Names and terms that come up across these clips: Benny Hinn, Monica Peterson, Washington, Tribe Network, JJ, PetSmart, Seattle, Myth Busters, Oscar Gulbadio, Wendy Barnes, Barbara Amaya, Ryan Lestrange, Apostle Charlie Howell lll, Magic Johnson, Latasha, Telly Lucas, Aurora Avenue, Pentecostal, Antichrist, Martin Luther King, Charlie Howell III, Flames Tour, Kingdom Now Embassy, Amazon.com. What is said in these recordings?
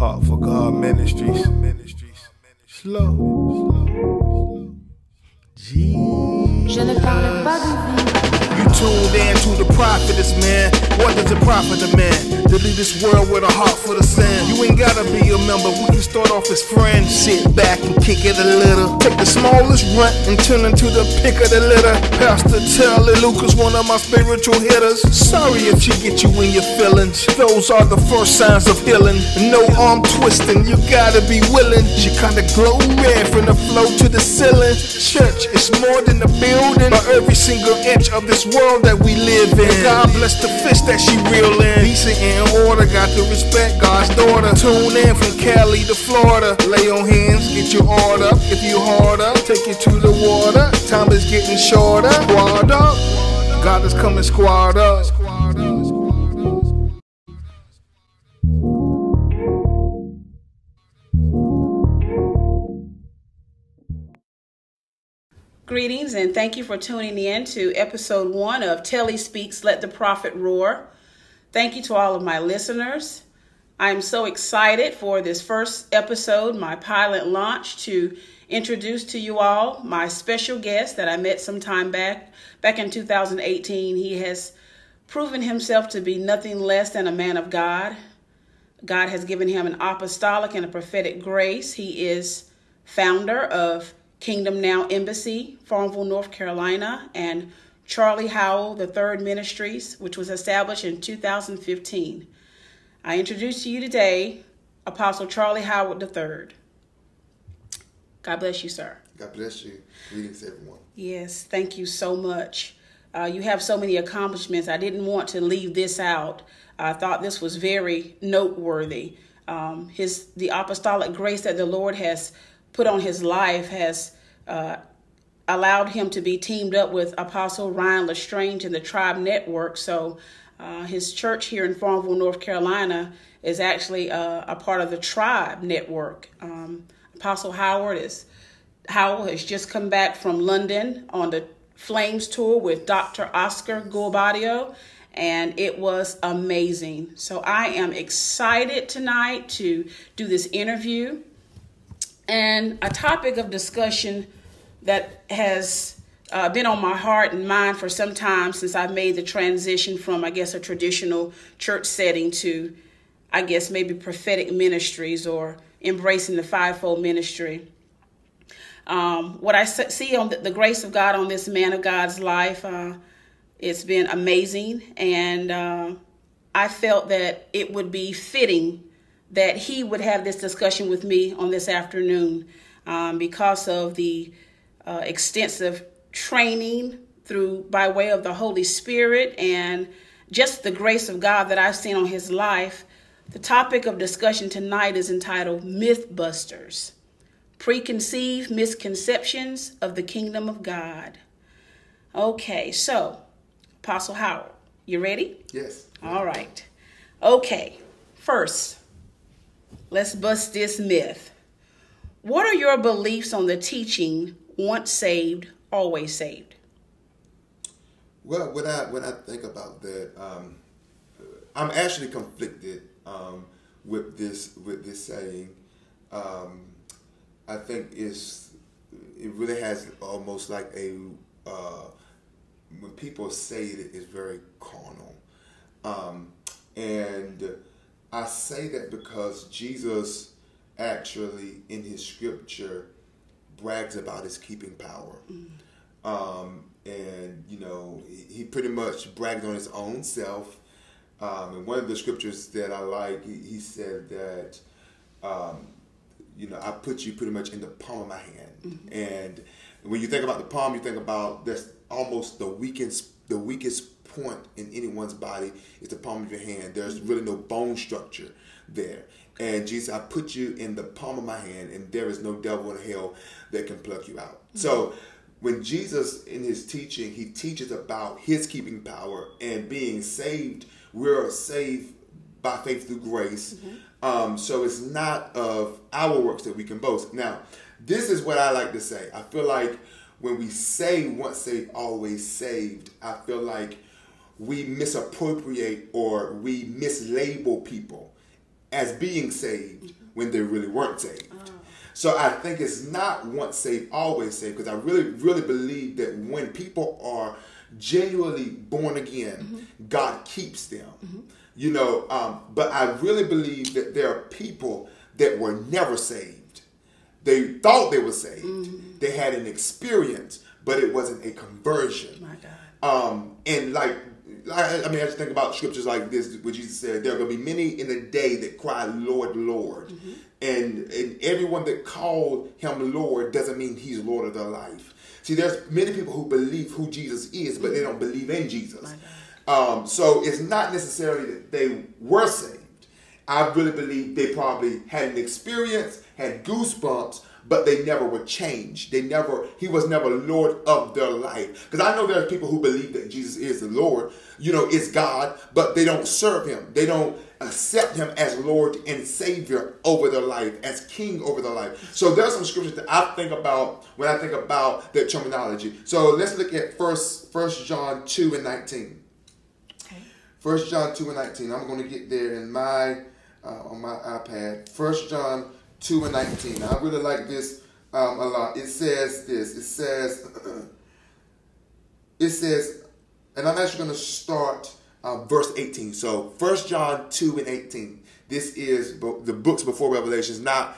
Heart for God Ministries. Slow. Je ne parle pas de vie. You tuned in to the prophetess, man. What does it profit a man to leave this world with a heart full of sin? You ain't gotta be a member, we can start off as friends. Sit back and kick it a little. Take the smallest runt and turn into the pick of the litter. Pastor Telly Lucas, one of my spiritual hitters. Sorry if she get you in your feelings. Those are the first signs of healing. No arm twisting, you gotta be willing. She kinda glow red from the floor to the ceiling. Church is more than a building, but every single inch of this world that we live in. And God bless the fish that she reel in. Decent in order, got to respect God's daughter. Tune in from Cali to Florida. Lay on hands, get your heart up. If you hard up, take you to the water. Time is getting shorter. Squad up, God is coming. Squad up. Greetings, and thank you for tuning in to episode 1 of Telly Speaks, Let the Prophet Roar. Thank you to all of my listeners. I'm so excited for this first episode, my pilot launch, to introduce to you all my special guest that I met some time back in 2018. He has proven himself to be nothing less than a man of God. God has given him an apostolic and a prophetic grace. He is founder of Kingdom Now Embassy, Farmville, North Carolina, and Charlie Howell III Ministries, which was established in 2015. I introduce to you today Apostle Charlie Howell III. God bless you, sir. God bless you. Greetings, everyone. Yes, thank you so much. You have so many accomplishments. I didn't want to leave this out. I thought this was very noteworthy. The apostolic grace that the Lord has put on his life has allowed him to be teamed up with Apostle Ryan Lestrange in the Tribe Network. So his church here in Farmville, North Carolina is actually a part of the Tribe Network. Apostle Howell has just come back from London on the Flames Tour with Dr. Oscar Gulbadio, and it was amazing. So I am excited tonight to do this interview. And a topic of discussion that has been on my heart and mind for some time since I've made the transition from, I guess, a traditional church setting to, I guess, maybe prophetic ministries or embracing the fivefold ministry. What I see on the grace of God on this man of God's life, it's been amazing. And I felt that it would be fitting that he would have this discussion with me on this afternoon because of the extensive training through by way of the Holy Spirit and just the grace of God that I've seen on his life. The topic of discussion tonight is entitled Mythbusters, Preconceived Misconceptions of the Kingdom of God. Okay, so Apostle Howell, you ready? Yes. All right. Okay, first, let's bust this myth. What are your beliefs on the teaching, once saved, always saved? Well, when I think about that, I'm actually conflicted with this saying. I think it really has almost like when people say it is very carnal, and I say that because Jesus actually, in his scripture, brags about his keeping power. Mm-hmm. And, you know, he pretty much bragged on his own self. And one of the scriptures that I like, he said that, you know, I put you pretty much in the palm of my hand. Mm-hmm. And when you think about the palm, you think about that's almost the weakest point in anyone's body is the palm of your hand. There's really no bone structure there. And Jesus, I put you in the palm of my hand, and there is no devil in hell that can pluck you out. Mm-hmm. So when Jesus, in his teaching, he teaches about his keeping power and being saved. We're saved by faith through grace. Mm-hmm. So it's not of our works that we can boast. Now, this is what I like to say. I feel like when we say once saved, always saved, I feel like we misappropriate or we mislabel people as being saved when they really weren't saved. So I think it's not once saved, always saved, because I really, really believe that when people are genuinely born again, God keeps them. You know, but I really believe that there are people that were never saved. They thought they were saved. They had an experience, but it wasn't a conversion. My God. And I just think about scriptures like this, where Jesus said, there are going to be many in the day that cry, Lord, Lord. And everyone that called him Lord doesn't mean he's Lord of their life. See, there's many people who believe who Jesus is, but they don't believe in Jesus. So it's not necessarily that they were saved. I really believe they probably had an experience, had goosebumps, but they never were changed. He was never Lord of their life. Because I know there are people who believe that Jesus is the Lord, you know, is God, but they don't serve him. They don't accept him as Lord and Savior over their life, as King over their life. So there's some scriptures that I think about when I think about that terminology. So let's look at 1 John 2:19. 1 John 2:19. I'm going to get there in on my iPad. 1 John 2:19. I really like this a lot. It says this. It says, and I'm actually going to start verse 18. So 1 John 2:18. This is the books before Revelation, not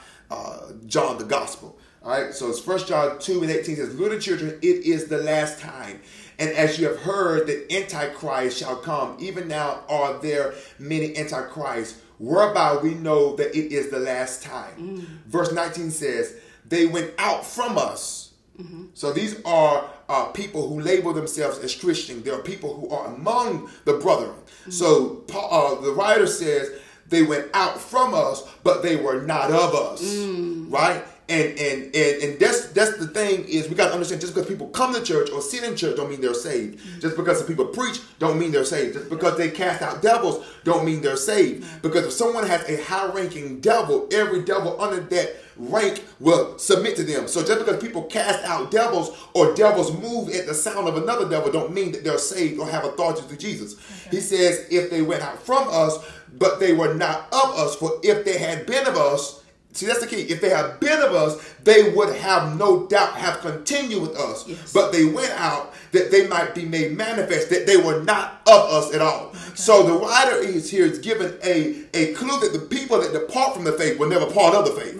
John the Gospel. All right. So it's 1 John 2:18. It says, little children, it is the last time. And as you have heard that Antichrist shall come, even now are there many Antichrists, whereby we know that it is the last time. Verse 19 says, they went out from us. So these are people who label themselves as Christian. There are people who are among the brethren. So the writer says, they went out from us, but they were not of us. Right? And that's the thing is, we got to understand, just because people come to church or sit in church don't mean they're saved. Just because some people preach don't mean they're saved. Just because they cast out devils don't mean they're saved. Because if someone has a high-ranking devil, every devil under that rank will submit to them. So just because people cast out devils or devils move at the sound of another devil don't mean that they're saved or have authority through Jesus. He says, if they went out from us, but they were not of us, for if they had been of us, see, that's the key. If they had been of us, they would have no doubt have continued with us. But they went out that they might be made manifest, that they were not of us at all. So the writer is here is given a clue that the people that depart from the faith were never part of the faith.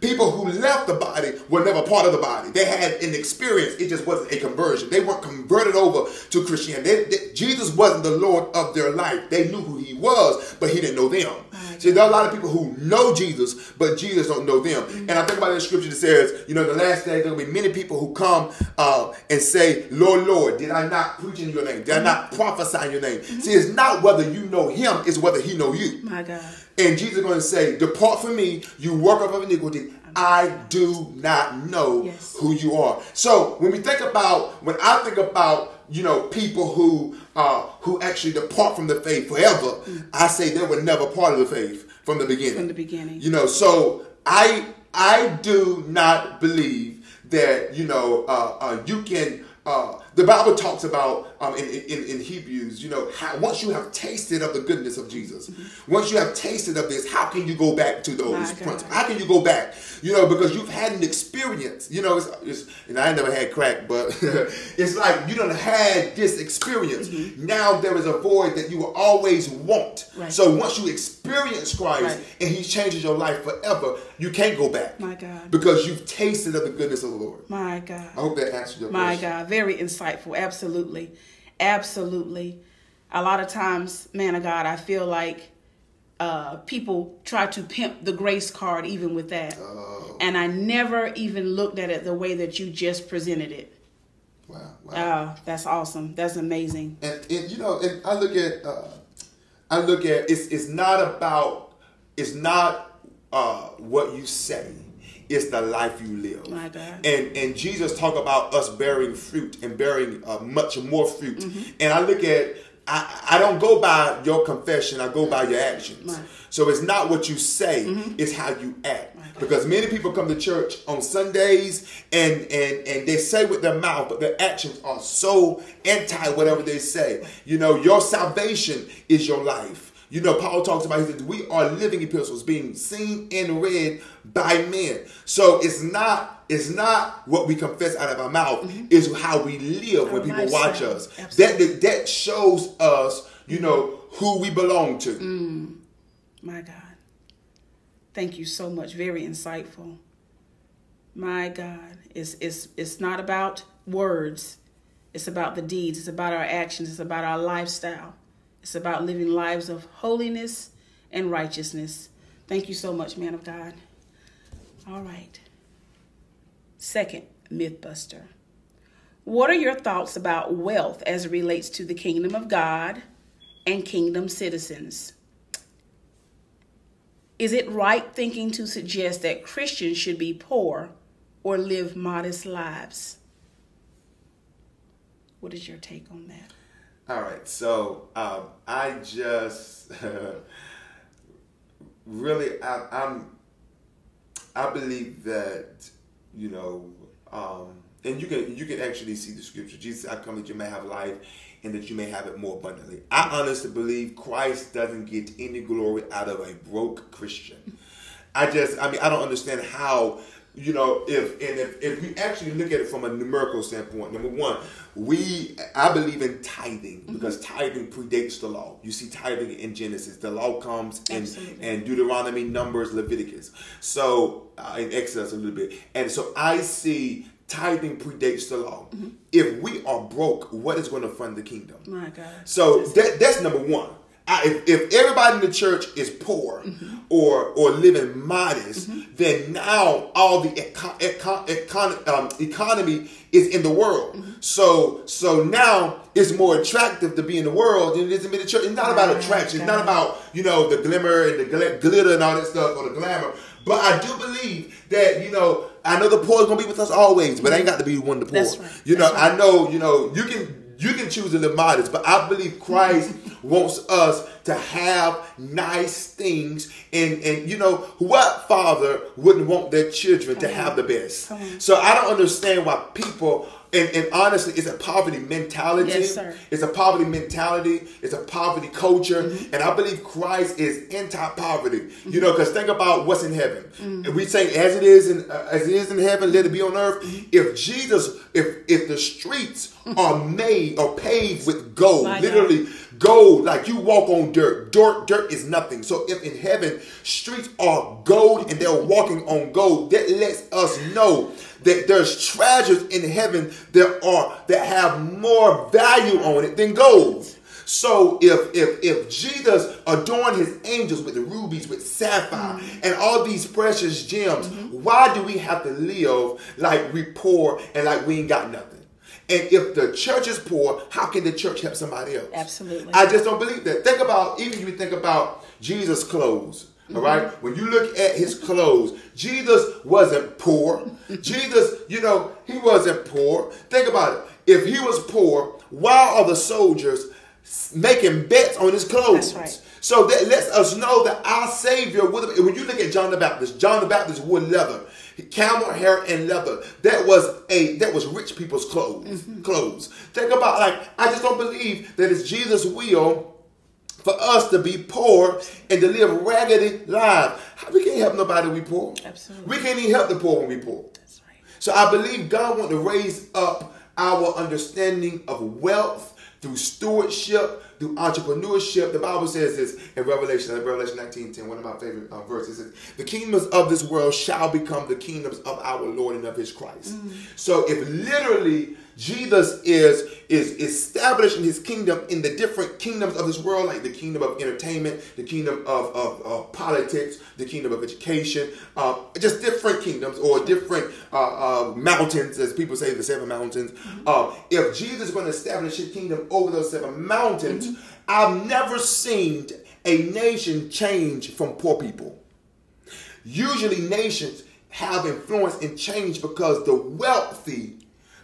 People who left the body were never part of the body. They had an experience. It just wasn't a conversion. They weren't converted over to Christianity. Jesus wasn't the Lord of their life. They knew who he was, but he didn't know them. See, there are a lot of people who know Jesus, but Jesus don't know them. And I think about that scripture that says, you know, the last day there will be many people who come and say, Lord, Lord, did I not preach in your name? Did I not prophesy in your name? See, it's not whether you know him, it's whether he know you. And Jesus is going to say, depart from me, you worker of iniquity. I do not know who you are. So when I think about, you know, people who actually depart from the faith forever, I say they were never part of the faith from the beginning. You know, so I do not believe that, you know, you can. The Bible talks about in Hebrews, you know, how, once you have tasted of the goodness of Jesus, once you have tasted of this, how can you go back to those principles? How can you go back? You know, because you've had an experience. You know, and I ain't never had crack, but it's like you done had this experience. Now there is a void that you will always want. So once you experience Christ and he changes your life forever, you can't go back. Because you've tasted of the goodness of the Lord. I hope that answered your question. Very insightful. Absolutely. A lot of times, man of God, I feel like people try to pimp the grace card even with that. And I never even looked at it the way that you just presented it. Wow. That's awesome. That's amazing. And you know, and I look at it's not what you say. It's the life you live. And Jesus talk about us bearing fruit and bearing much more fruit. And I look at, I don't go by your confession. I go by your actions. So it's not what you say. It's how you act. Because many people come to church on Sundays and they say with their mouth, but their actions are so anti whatever they say. You know, your salvation is your life. You know, Paul talks about, he said, we are living epistles being seen and read by men. So it's not what we confess out of our mouth, mm-hmm. it's how we live when people watch us. Absolutely. That shows us, you mm-hmm. know, who we belong to. Mm. My God. Thank you so much. Very insightful. My God. It's not about words. It's about the deeds. It's about our actions. It's about our lifestyle. It's about living lives of holiness and righteousness. Thank you so much, man of God. All right. Second Mythbuster. What are your thoughts about wealth as it relates to the kingdom of God and kingdom citizens? Is it right thinking to suggest that Christians should be poor or live modest lives? What is your take on that? All right, so I just really, I believe that, you know, and you can actually see the scripture. Jesus, I come that you may have life and that you may have it more abundantly. I honestly believe Christ doesn't get any glory out of a broke Christian. I don't understand how. You know, if we actually look at it from a numerical standpoint, number one, I believe in tithing, because mm-hmm. tithing predates the law. You see tithing in Genesis. The law comes in Deuteronomy, Numbers, Leviticus. So, in Exodus a little bit. And so I see tithing predates the law. Mm-hmm. If we are broke, what is going to fund the kingdom? My God. So that's number one. If everybody in the church is poor mm-hmm. or living modest, mm-hmm. then now all the economy is in the world. Mm-hmm. So now it's more attractive to be in the world than it is to be in the church. It's not about attraction. It's not about, you know, the glimmer and the glitter and all that stuff, or the glamour. But I do believe that, you know, I know the poor is going to be with us always, but I ain't got to be one of the poor. That's right. You know, right. I know, you know, you can choose to live modest, but I believe Christ wants us to have nice things. And you know, what father wouldn't want their children to have the best? So I don't understand why people, and honestly, it's a poverty mentality. Yes, sir. It's a poverty mentality. It's a poverty culture. Mm-hmm. And I believe Christ is anti-poverty. Mm-hmm. You know, because think about what's in heaven. Mm-hmm. And we say, as it is in heaven, let it be on earth. Mm-hmm. If Jesus, if the streets are made or paved with gold, literally gold, like you walk on dirt is nothing. So if in heaven streets are gold and they're walking on gold, that lets us know that there's treasures in heaven that have more value on it than gold. So if Jesus adorned his angels with the rubies, with sapphire, mm-hmm. and all these precious gems, mm-hmm. why do we have to live like we poor and like we ain't got nothing? And if the church is poor, how can the church help somebody else? Absolutely. I just don't believe that. Think about, even if you think about Jesus' clothes, mm-hmm. all right? When you look at his clothes, Jesus wasn't poor. Jesus, you know, he wasn't poor. Think about it. If he was poor, why are the soldiers making bets on his clothes? That's right. So that lets us know that our Savior, when you look at John the Baptist wore leather, camel hair and leather. That was rich people's clothes. Mm-hmm. Clothes. Think about, like, I just don't believe that it's Jesus' will for us to be poor and to live raggedy lives. We can't help nobody when we poor. Absolutely. We can't even help the poor when we poor. That's right. So I believe God wants to raise up our understanding of wealth through stewardship, through entrepreneurship. The Bible says this in Revelation 19:10, one of my favorite verses. It says, the kingdoms of this world shall become the kingdoms of our Lord and of his Christ. Mm. So if literally Jesus is establishing his kingdom in the different kingdoms of this world, like the kingdom of entertainment, the kingdom of politics, the kingdom of education, just different kingdoms or different mountains, as people say, the seven mountains. Mm-hmm. If Jesus is going to establish his kingdom over those seven mountains, mm-hmm. I've never seen a nation change from poor people. Usually nations have influence and change because the wealthy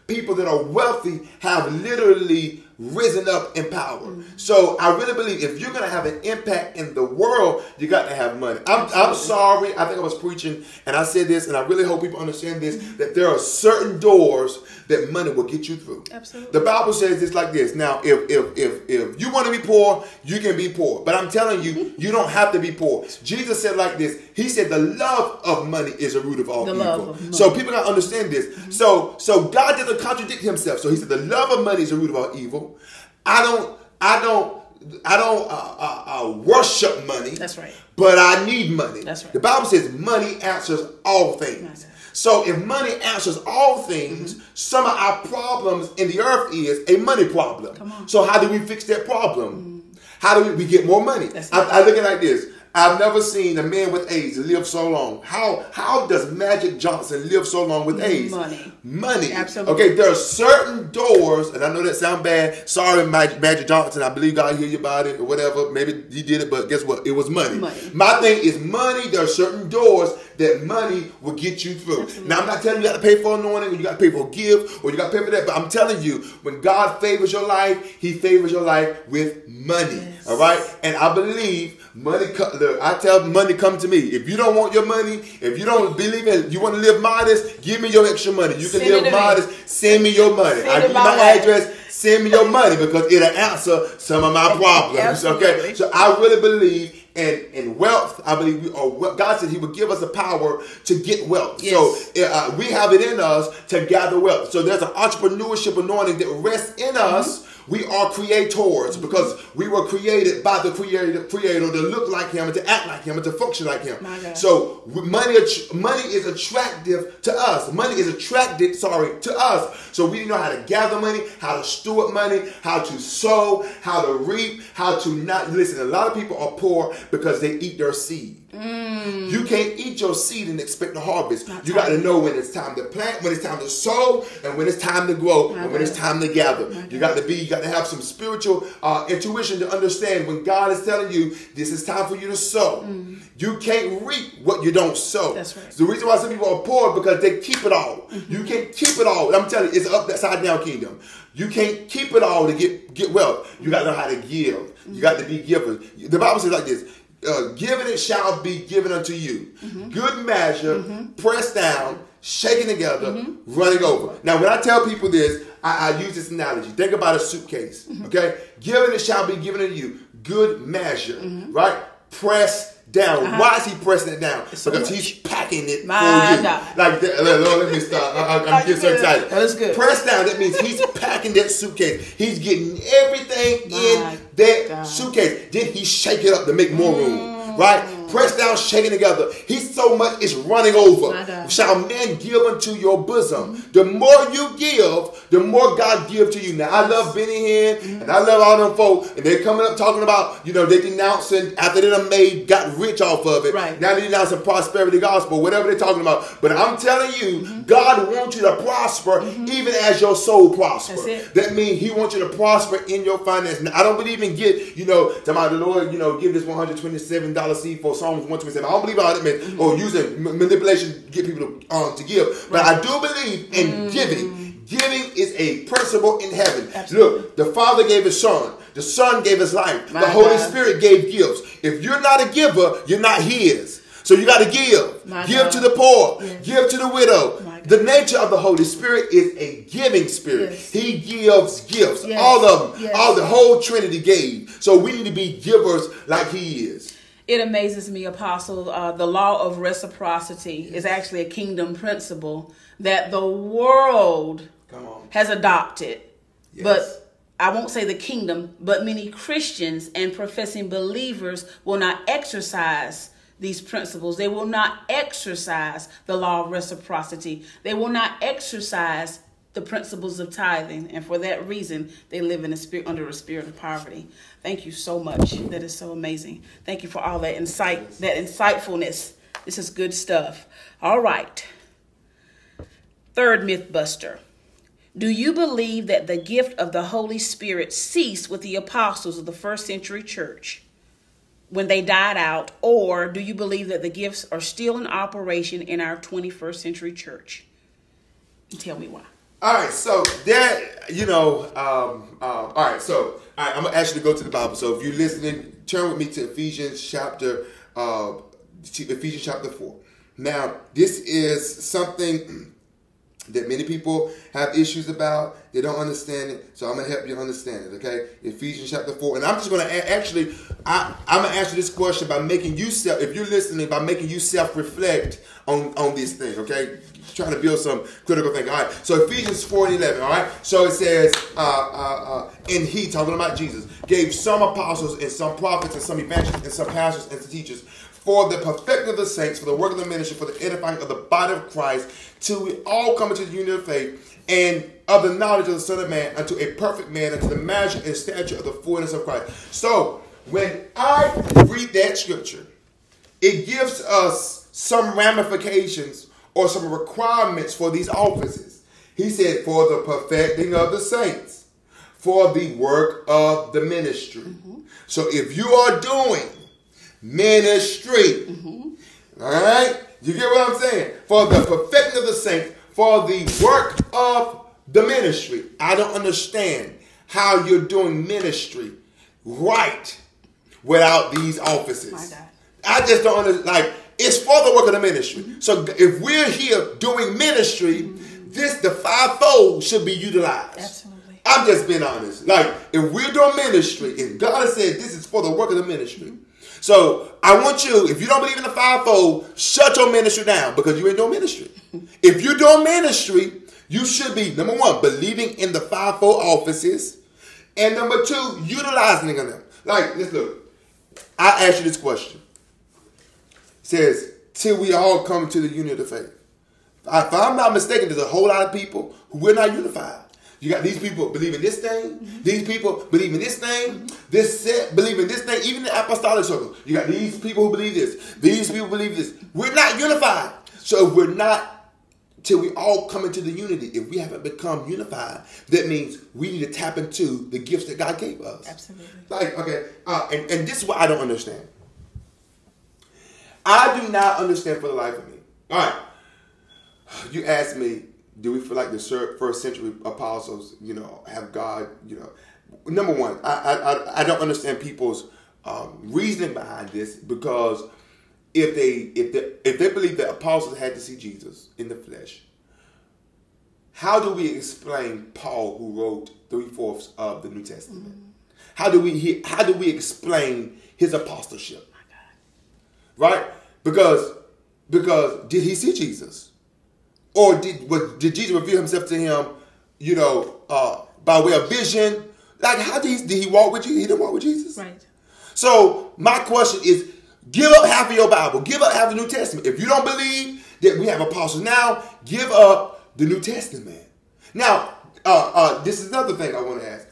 people that are wealthy have literally risen up in power. Mm-hmm. So I really believe if you're going to have an impact in the world, you got to have money. I'm sorry. I think I was preaching and I said this, and I really hope people understand this, mm-hmm. that there are certain doors that money will get you through. Absolutely. The Bible says it's like this. Now, if you want to be poor, you can be poor. But I'm telling you, you don't have to be poor. Jesus said like this. He said the love of money is a root of all evil. So people got to understand this. Mm-hmm. So God doesn't contradict himself. So he said the love of money is the root of all evil. I don't worship money. That's right. But I need money. That's right. The Bible says money answers all things. So if money answers all things, mm-hmm. some of our problems in the earth is a money problem. Come on. So how do we fix that problem? Mm-hmm. How do we get more money? I look at it like this. I've never seen a man with AIDS live so long. How does Magic Johnson live so long with AIDS? Money. Absolutely. Okay, there are certain doors, and I know that sounds bad. Sorry, Magic Johnson. I believe God hear you about it or whatever. Maybe you did it, but guess what? It was money. My thing is money. There are certain doors that money will get you through. Absolutely. Now, I'm not telling you you got to pay for anointing, or you got to pay for a gift, or you got to pay for that. But I'm telling you, when God favors your life, he favors your life with money. Yes. All right? And I believe money, look, I tell money, come to me. If you don't want your money, if you don't believe it, you want to live modest, give me your extra money. You can live modest. Send me your money. I give you my address. Send me your money because it'll answer some of my problems. Absolutely. Okay? So I really believe in wealth. I believe God said he would give us the power to get wealth. Yes. So we have it in us to gather wealth. So there's an entrepreneurship anointing that rests in mm-hmm. us. We are creators because we were created by the creator to look like him and to act like him and to function like him. So money is attractive to us. Money is attracted to us. So we know how to gather money, how to steward money, how to sow, how to reap, how to not. Listen, a lot of people are poor because they eat their seed. Mm. You can't eat your seed and expect the harvest. You got to know when it's time to plant, when it's time to sow, and when it's time to grow, and when it's time to gather. You got to have some spiritual intuition to understand when God is telling you this is time for you to sow. Mm. You can't reap what you don't sow. That's right. The reason why some people are poor because they keep it all. Mm-hmm. You can't keep it all. I'm telling you, it's an upside down kingdom. You can't keep it all to get wealth. You got to know how to give. Mm-hmm. You got to be givers. The Bible says like this. Given it shall be given unto you. Mm-hmm. Good measure, mm-hmm. pressed down, shaken together, mm-hmm. running over. Now, when I tell people this, I use this analogy. Think about a suitcase, mm-hmm. okay? Given it shall be given unto you. Good measure, mm-hmm. right? Pressed down. Uh-huh. Why is he pressing it down? It's because he's packing it for you. God. Like, let me stop. I'm getting so excited. That's good. Pressed down, that means he's packing that suitcase. He's getting everything in that suitcase. Then he shake it up to make more room, right? Pressed down, shaking together. He's so much is running over. Shall man give unto your bosom? Mm-hmm. The more you give, the more God give to you. Now, I love Benny Hinn, mm-hmm. and I love all them folks, and they're coming up talking about, they denouncing after they done made, got rich off of it. Right. Now they're denouncing prosperity gospel, whatever they're talking about. But I'm telling you, mm-hmm. God wants you to prosper mm-hmm. even as your soul prospers. That means he wants you to prosper in your finances. Now, I don't believe in the Lord, give this $127 seed for Psalms 127. I don't believe all that meant, mm-hmm. or using manipulation to get people to give. But I do believe in giving. Giving is a principle in heaven. Absolutely. Look, the Father gave his Son. The Son gave his life. The Holy Spirit gave gifts. If you're not a giver, you're not his. So you got to give. Give to the poor. Yes. Give to the widow. The nature of the Holy Spirit is a giving spirit. Yes. He gives gifts. Yes. All of them. Yes. All the whole Trinity gave. So we need to be givers like he is. It amazes me, Apostle, the law of reciprocity is actually a kingdom principle that the world has adopted. Yes. But I won't say the kingdom, but many Christians and professing believers will not exercise these principles. They will not exercise the law of reciprocity. They will not exercise the principles of tithing, and for that reason they live in under a spirit of poverty. Thank you so much. That is so amazing. Thank you for all that insight, that insightfulness. This is good stuff. All right. Third myth buster. Do you believe that the gift of the Holy Spirit ceased with the apostles of the first century church when they died out, or do you believe that the gifts are still in operation in our 21st century church? Tell me why. All right, so that, you know, all right, I'm going to actually go to the Bible. So if you're listening, turn with me to Ephesians chapter 4. Now, this is something that many people have issues about. They don't understand it, so I'm going to help you understand it, okay? Ephesians chapter 4. And I'm just going to actually, I'm going to answer this question by making you self, if you're listening, by making you self-reflect on these things, okay? Trying to build some critical thinking. All right, so Ephesians 4:11, all right? So it says, and he, talking about Jesus, gave some apostles and some prophets and some evangelists and some pastors and some teachers for the perfecting of the saints, for the work of the ministry, for the edifying of the body of Christ, till we all come into the union of faith and of the knowledge of the Son of Man, unto a perfect man, unto the measure and stature of the fullness of Christ. So when I read that scripture, it gives us some ramifications or some requirements for these offices. He said, for the perfecting of the saints, for the work of the ministry. Mm-hmm. So if you are doing ministry. Mm-hmm. All right? You get what I'm saying? For the perfecting of the saints, for the work of the ministry. I don't understand how you're doing ministry right without these offices. My God. I just don't understand. Like, it's for the work of the ministry. Mm-hmm. So if we're here doing ministry, mm-hmm. the fivefold should be utilized. Absolutely. I'm just being honest. Like, if we're doing ministry, and God has said this is for the work of the ministry, mm-hmm. So I want you, if you don't believe in the fivefold, shut your ministry down because you ain't doing ministry. If you're doing ministry, you should be, number one, believing in the fivefold offices, and number two, utilizing them. Like, let's look. I asked you this question. It says, till we all come to the union of the faith. If I'm not mistaken, there's a whole lot of people who we're not unified. You got these people believe in this thing. Mm-hmm. These people believe in this thing. Mm-hmm. This set believe in this thing. Even the apostolic circle. You got these people who believe this. These people believe this. We're not unified. So if we're not, till we all come into the unity. If we haven't become unified, that means we need to tap into the gifts that God gave us. Absolutely. Like, okay. And this is what I don't understand. I do not understand for the life of me. All right. You asked me, do we feel like the first century apostles, you know, have God, you know? Number one, I don't understand people's reasoning behind this, because if they believe that apostles had to see Jesus in the flesh, how do we explain Paul, who wrote 3/4 of the New Testament? Mm-hmm. How do we explain his apostleship? My God. Right? Because did he see Jesus? Or did Jesus reveal himself to him, you know, by way of vision? Like, how did he walk with Jesus? He didn't walk with Jesus. Right. So my question is, give up half of your Bible. Give up half of the New Testament. If you don't believe that we have apostles now, give up the New Testament. Now, this is another thing I want to ask.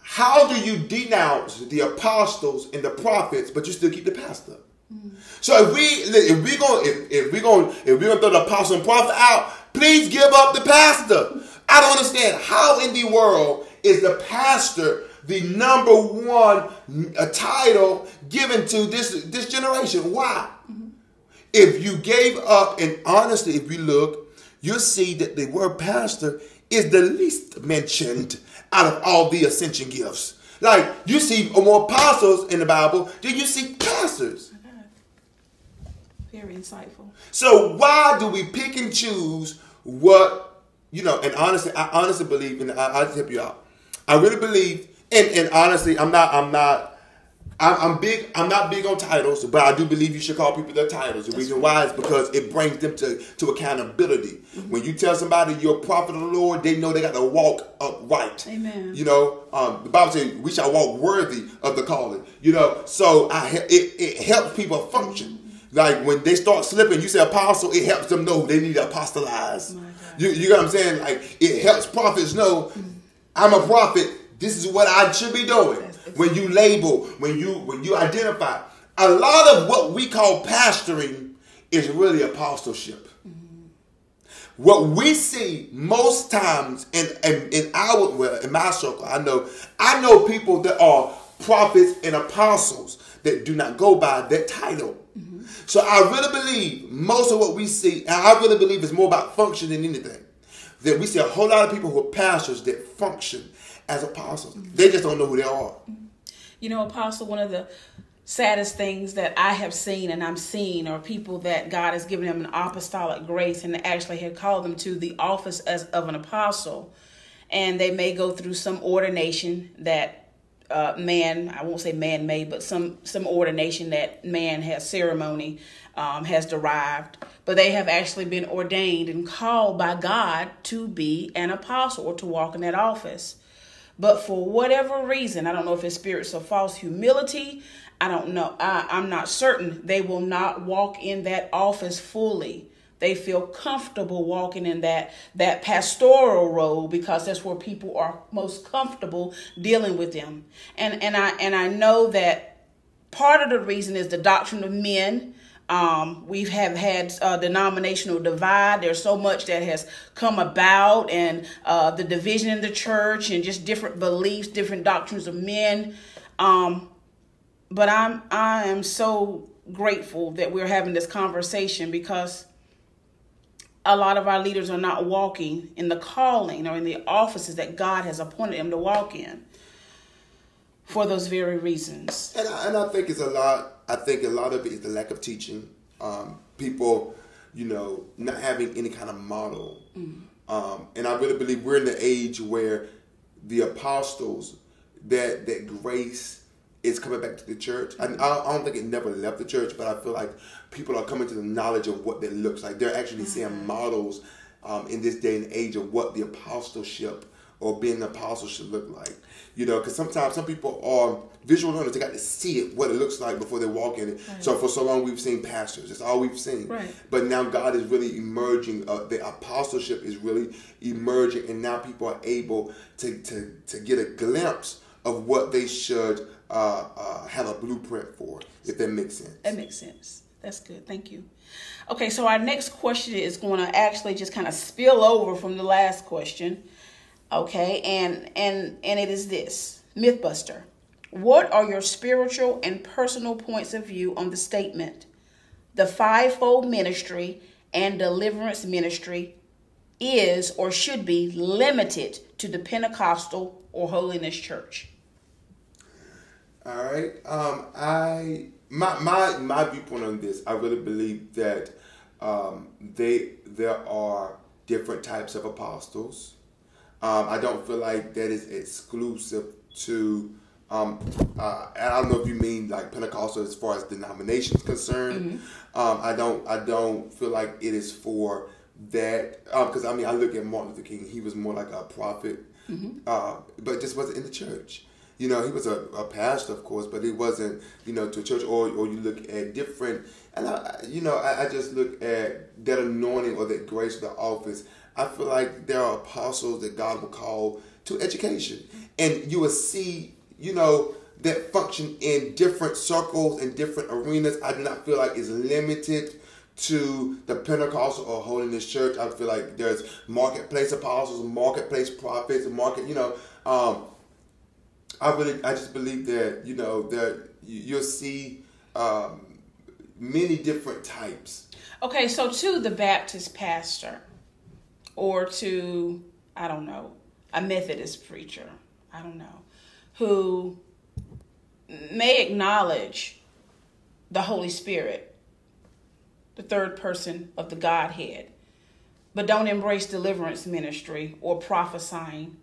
How do you denounce the apostles and the prophets, but you still keep the pastor? Mm-hmm. So if we're gonna throw the apostle and prophet out, please give up the pastor. I don't understand how in the world is the pastor the number one title given to this generation. Why? Mm-hmm. If you gave up, and honestly, if you look, you'll see that the word pastor is the least mentioned out of all the ascension gifts. Like, you see more apostles in the Bible than you see pastors. Very insightful. So why do we pick and choose what, you know? And honestly, I honestly believe, and I'll just help you out. I really believe, and honestly, I'm not big on titles, but I do believe you should call people their titles. The reason why is because it brings them to accountability. Mm-hmm. When you tell somebody you're a prophet of the Lord, they know they got to walk upright. Amen. You know, the Bible says we shall walk worthy of the calling. You know, so it helps people function. Mm-hmm. Like, when they start slipping, you say apostle, it helps them know they need to apostolize. You know what I'm saying? Like, it helps prophets know, I'm a prophet. This is what I should be doing. When you label, when you identify. A lot of what we call pastoring is really apostleship. Mm-hmm. What we see most times in my circle, I know people that are prophets and apostles that do not go by that title. Mm-hmm. So I really believe most of what we see, and I really believe it's more about function than anything. that we see a whole lot of people who are pastors that function as apostles. Mm-hmm. They just don't know who they are. You know, Apostle, one of the saddest things that I have seen and I'm seeing are people that God has given them an apostolic grace and actually had called them to the office as of an apostle. And they may go through some ordination that I won't say man-made, but some ordination that man has ceremony, has derived. But they have actually been ordained and called by God to be an apostle or to walk in that office. But for whatever reason, I don't know if it's spirits of false humility, I don't know. I'm not certain. They will not walk in that office fully. They feel comfortable walking in that pastoral role because that's where people are most comfortable dealing with them. And I know that part of the reason is the doctrine of men. We have had a denominational divide. There's so much that has come about and the division in the church and just different beliefs, different doctrines of men. But I am so grateful that we're having this conversation because a lot of our leaders are not walking in the calling or in the offices that God has appointed them to walk in for those very reasons. And I think it's a lot. I think a lot of it is the lack of teaching. People, not having any kind of model. Mm. And I really believe we're in the age where the apostles, that grace is coming back to the church. I don't think it never left the church, but I feel like people are coming to the knowledge of what that looks like. They're actually seeing models in this day and age of what the apostleship or being an apostle should look like. Because sometimes some people are visual learners. They got to see it, what it looks like before they walk in it. Right. So for so long we've seen pastors. That's all we've seen. Right. But now God is really emerging. The apostleship is really emerging. And now people are able to get a glimpse of what they should have a blueprint for, if that makes sense. That makes sense. That's good. Thank you. Okay, so our next question is going to actually just kind of spill over from the last question. Okay, and it is this, Mythbuster. What are your spiritual and personal points of view on the statement, the fivefold ministry and deliverance ministry is or should be limited to the Pentecostal or Holiness Church? All right, my viewpoint on this, I really believe that there are different types of apostles. I don't feel like that is exclusive to, and I don't know if you mean like Pentecostal as far as denominations concerned. Mm-hmm. I don't feel like it is for that, because I look at Martin Luther King. He was more like a prophet, mm-hmm. But just wasn't in the church. He was a pastor, of course, but he wasn't, to a church. Or you look at different, and I just look at that anointing or that grace of the office. I feel like there are apostles that God will call to education. And you will see, that function in different circles and different arenas. I do not feel like it's limited to the Pentecostal or Holiness Church. I feel like there's marketplace apostles, marketplace prophets, I just believe that, that you'll see many different types. Okay, so to the Baptist pastor, or to, a Methodist preacher, who may acknowledge the Holy Spirit, the third person of the Godhead, but don't embrace deliverance ministry or prophesying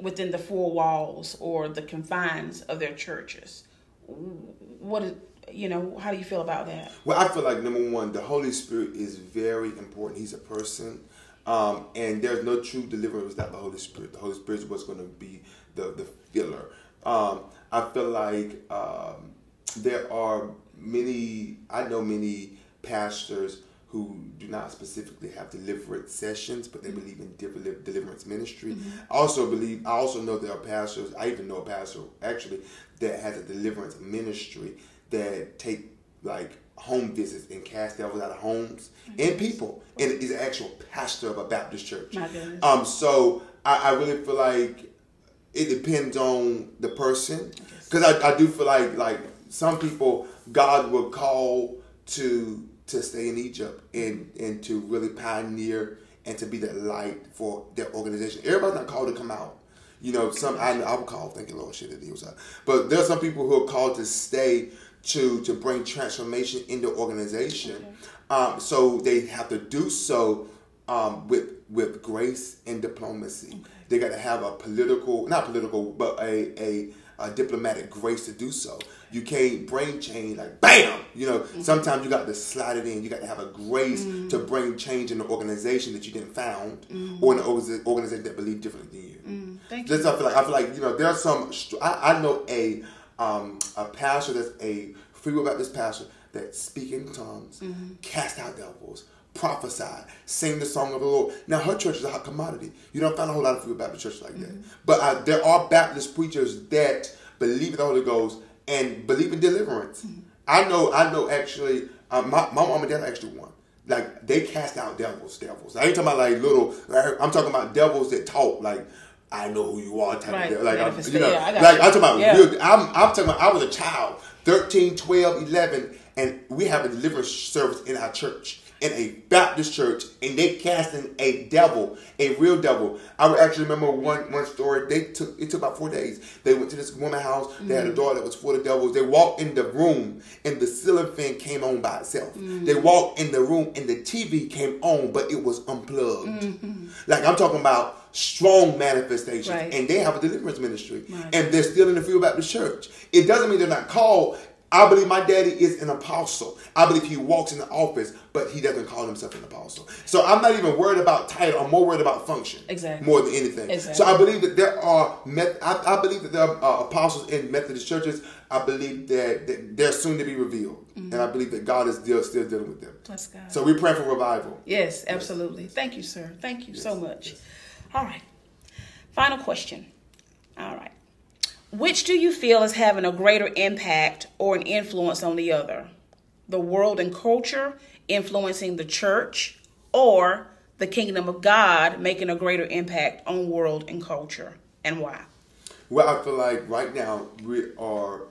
within the four walls or the confines of their churches. How do you feel about that? Well, I feel like, number one, the Holy Spirit is very important. He's a person. And there's no true deliverance without the Holy Spirit. The Holy Spirit is what's going to be the filler. I feel like there are many pastors who do not specifically have deliverance sessions, but they believe in deliverance ministry. Mm-hmm. I also know there are pastors, I even know a pastor actually that has a deliverance ministry that take like home visits and cast devils out of homes and people, and is an actual pastor of a Baptist church. So I really feel like it depends on the person, because I do feel like some people God will call to stay in Egypt and to really pioneer and to be that light for their organization. Everybody's not called to come out. You know, I'm called, thank you, Lord, shit, it was out. But there are some people who are called to stay to bring transformation into organization. Okay. So they have to do so with grace and diplomacy. Okay. They got to have a not political, but a diplomatic grace to do so. You can't brain change like bam. You know, sometimes you got to slide it in. You got to have a grace to bring change in the organization that you didn't found, or in the organization that believed differently than you. Thank you. I feel like you know there are some. I know a pastor that's a free will Baptist pastor that speak in tongues, cast out devils, prophesy, sing the song of the Lord. Now her church is a hot commodity. You don't find a whole lot of free will Baptist churches like that. But there are Baptist preachers that believe in the Holy Ghost and believe in deliverance. I know. Actually, my mom and dad are actually one. Like they cast out devils. I ain't talking about like little. I'm talking about devils that talk like. I know who you are, type of like I'm talking about. I was a child, 13, 12, 11, and we have a deliverance service in our church, in a Baptist church, and they casting a devil, a real devil. I would actually remember one story. It took about 4 days. They went to this woman's house. They had a daughter that was full of devils. They walked in the room, and the ceiling fan came on by itself. They walked in the room, and the TV came on, but it was unplugged. Like I'm talking about. Strong manifestations, and they have a deliverance ministry, and they're still in the Free Will Baptist Church. It doesn't mean they're not called. I believe my daddy is an apostle. I believe he walks in the office, but he doesn't call himself an apostle. So I'm not even worried about title. I'm more worried about function, more than anything. So I believe that there are. I believe that there are apostles in Methodist churches. I believe that they're soon to be revealed, and I believe that God is still dealing with them. That's God. So we pray for revival. Yes, absolutely. Yes. Thank you, sir. Thank you so much. Yes. All right. Final question. All right. Which do you feel is having a greater impact or an influence on the other? The world and culture influencing the church, or the kingdom of God making a greater impact on world and culture, and why? Well, I feel like right now we are,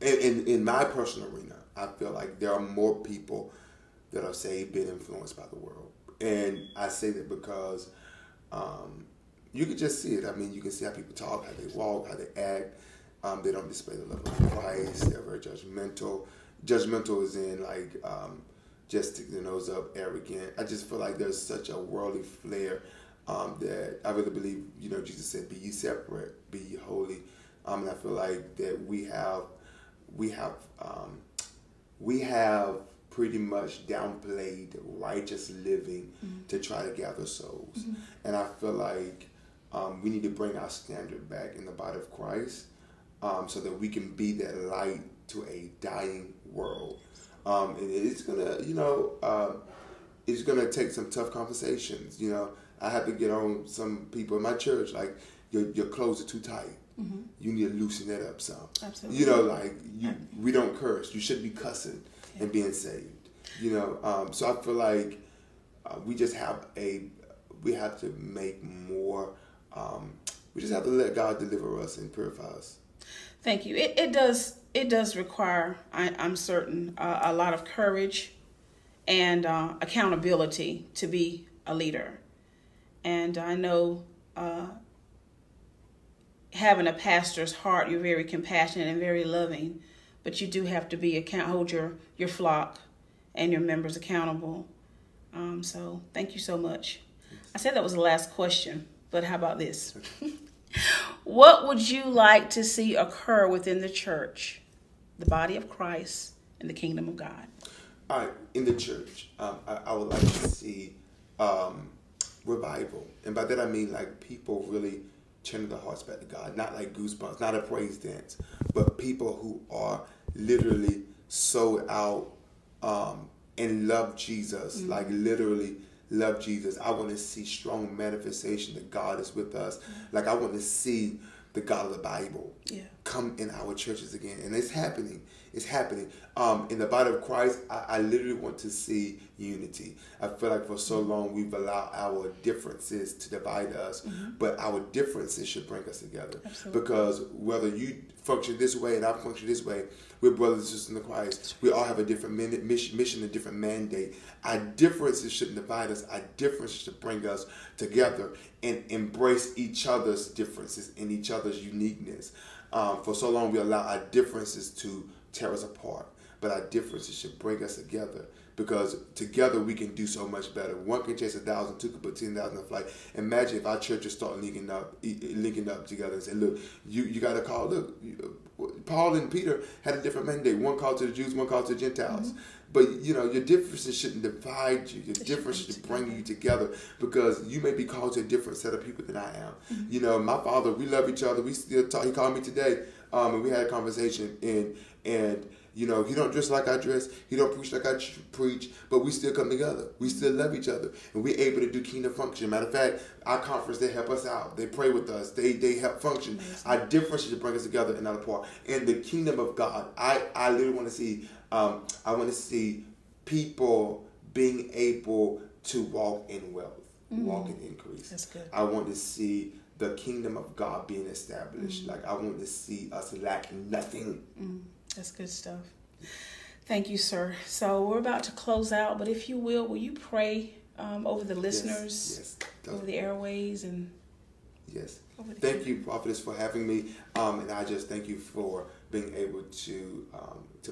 in my personal arena, I feel like there are more people that are saved being influenced by the world. And I say that because you can just see it. I mean, you can see how people talk, how they walk, how they act. They don't display the love of Christ. They're very judgmental. Judgmental is in like just sticking their nose up, arrogant. I just feel like there's such a worldly flair that I really believe, you know, Jesus said, "Be ye separate, be ye holy." And I feel like that we have pretty much downplayed righteous living to try to gather souls. And I feel like we need to bring our standard back in the body of Christ so that we can be that light to a dying world. And it's going to, you know, it's going to take some tough conversations. You know, I have to get on some people in my church, like, your clothes are too tight. You need to loosen that up some. Absolutely. You know, like, we don't curse. You shouldn't be cussing. And being saved, you know. So I feel like we just have to let God deliver us and purify us. Thank you. It does require, I'm certain, a lot of courage and accountability to be a leader. And I know having a pastor's heart, you're very compassionate and very loving. But you do have to hold your flock and your members accountable. So thank you so much. I said that was the last question, but how about this? What would you like to see occur within the church, the body of Christ, and the kingdom of God? All right, in the church, I would like to see revival. And by that I mean like people really turning their hearts back to God, not like goosebumps, not a praise dance, but people who are literally sold out and love Jesus, like literally love Jesus. I want to see strong manifestation that God is with us. Like I want to see the God of the Bible come in our churches again, and it's happening. It's happening. In the body of Christ, I literally want to see unity. I feel like for so long we've allowed our differences to divide us, but our differences should bring us together. Absolutely. Because whether you function this way and I function this way, We're brothers and sisters in the Christ. We all have a different mission, a different mandate. Our differences shouldn't divide us. Our differences should bring us together and embrace each other's differences and each other's uniqueness. For so long, we allow our differences to tear us apart. But our differences should bring us together, because together we can do so much better. One can chase 1,000, two can put 10,000 in flight. Imagine if our churches start linking up together and say, look, you got to call. Look, Paul and Peter had a different mandate. One called to the Jews, one called to the Gentiles. Mm-hmm. But, you know, your differences shouldn't divide you. Your differences should bring you together, because you may be called to a different set of people than I am. Mm-hmm. You know, my father, we love each other. We still talk. He called me today, and we had a conversation, and you know, he don't dress like I dress. He don't preach like I preach. But we still come together. We still love each other. And we're able to do kingdom function. Matter of fact, our conference, they help us out. They pray with us. They help function. Amazing. Our differences bring us together and not apart. And the kingdom of God, I literally want to see, I want to see people being able to walk in wealth, walk in increase. That's good. I want to see the kingdom of God being established. Like, I want to see us lack nothing. That's good stuff. Thank you, sir. So we're about to close out, but if you will you pray over the listeners, yes, over the airways, and yes. Thank you, Prophetess, for having me, and I just thank you for being able to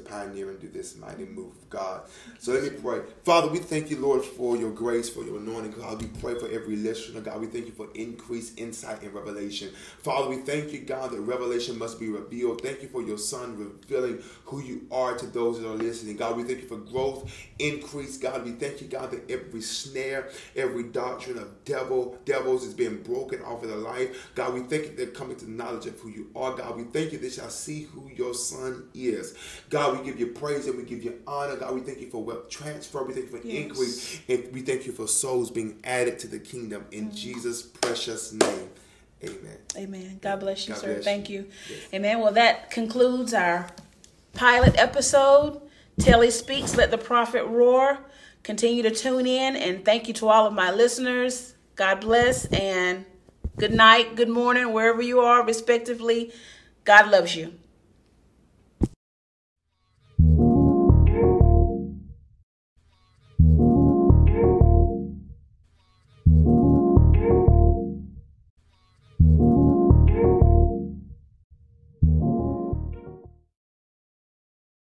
pioneer and do this mighty move of God. So let me pray. Father, we thank you, Lord, for your grace, for your anointing. God, we pray for every listener. God, we thank you for increased insight and revelation. Father, we thank you, God, that revelation must be revealed. Thank you for your Son revealing who you are to those that are listening. God, we thank you for growth, increase. God, we thank you, God, that every snare, every doctrine of devils is being broken off of their life. God, we thank you they're coming to the knowledge of who you are. God, we thank you they shall see who your Son is. God, we give you praise and we give you honor. God, we thank you for wealth transfer. We thank you for increase. And we thank you for souls being added to the kingdom. In Jesus' precious name, amen. Amen. God bless you, sir. Thank you. Yes. Amen. Well, that concludes our pilot episode. Telly Speaks, Let the Prophet Roar. Continue to tune in. And thank you to all of my listeners. God bless. And good night, good morning, wherever you are, respectively. God loves you.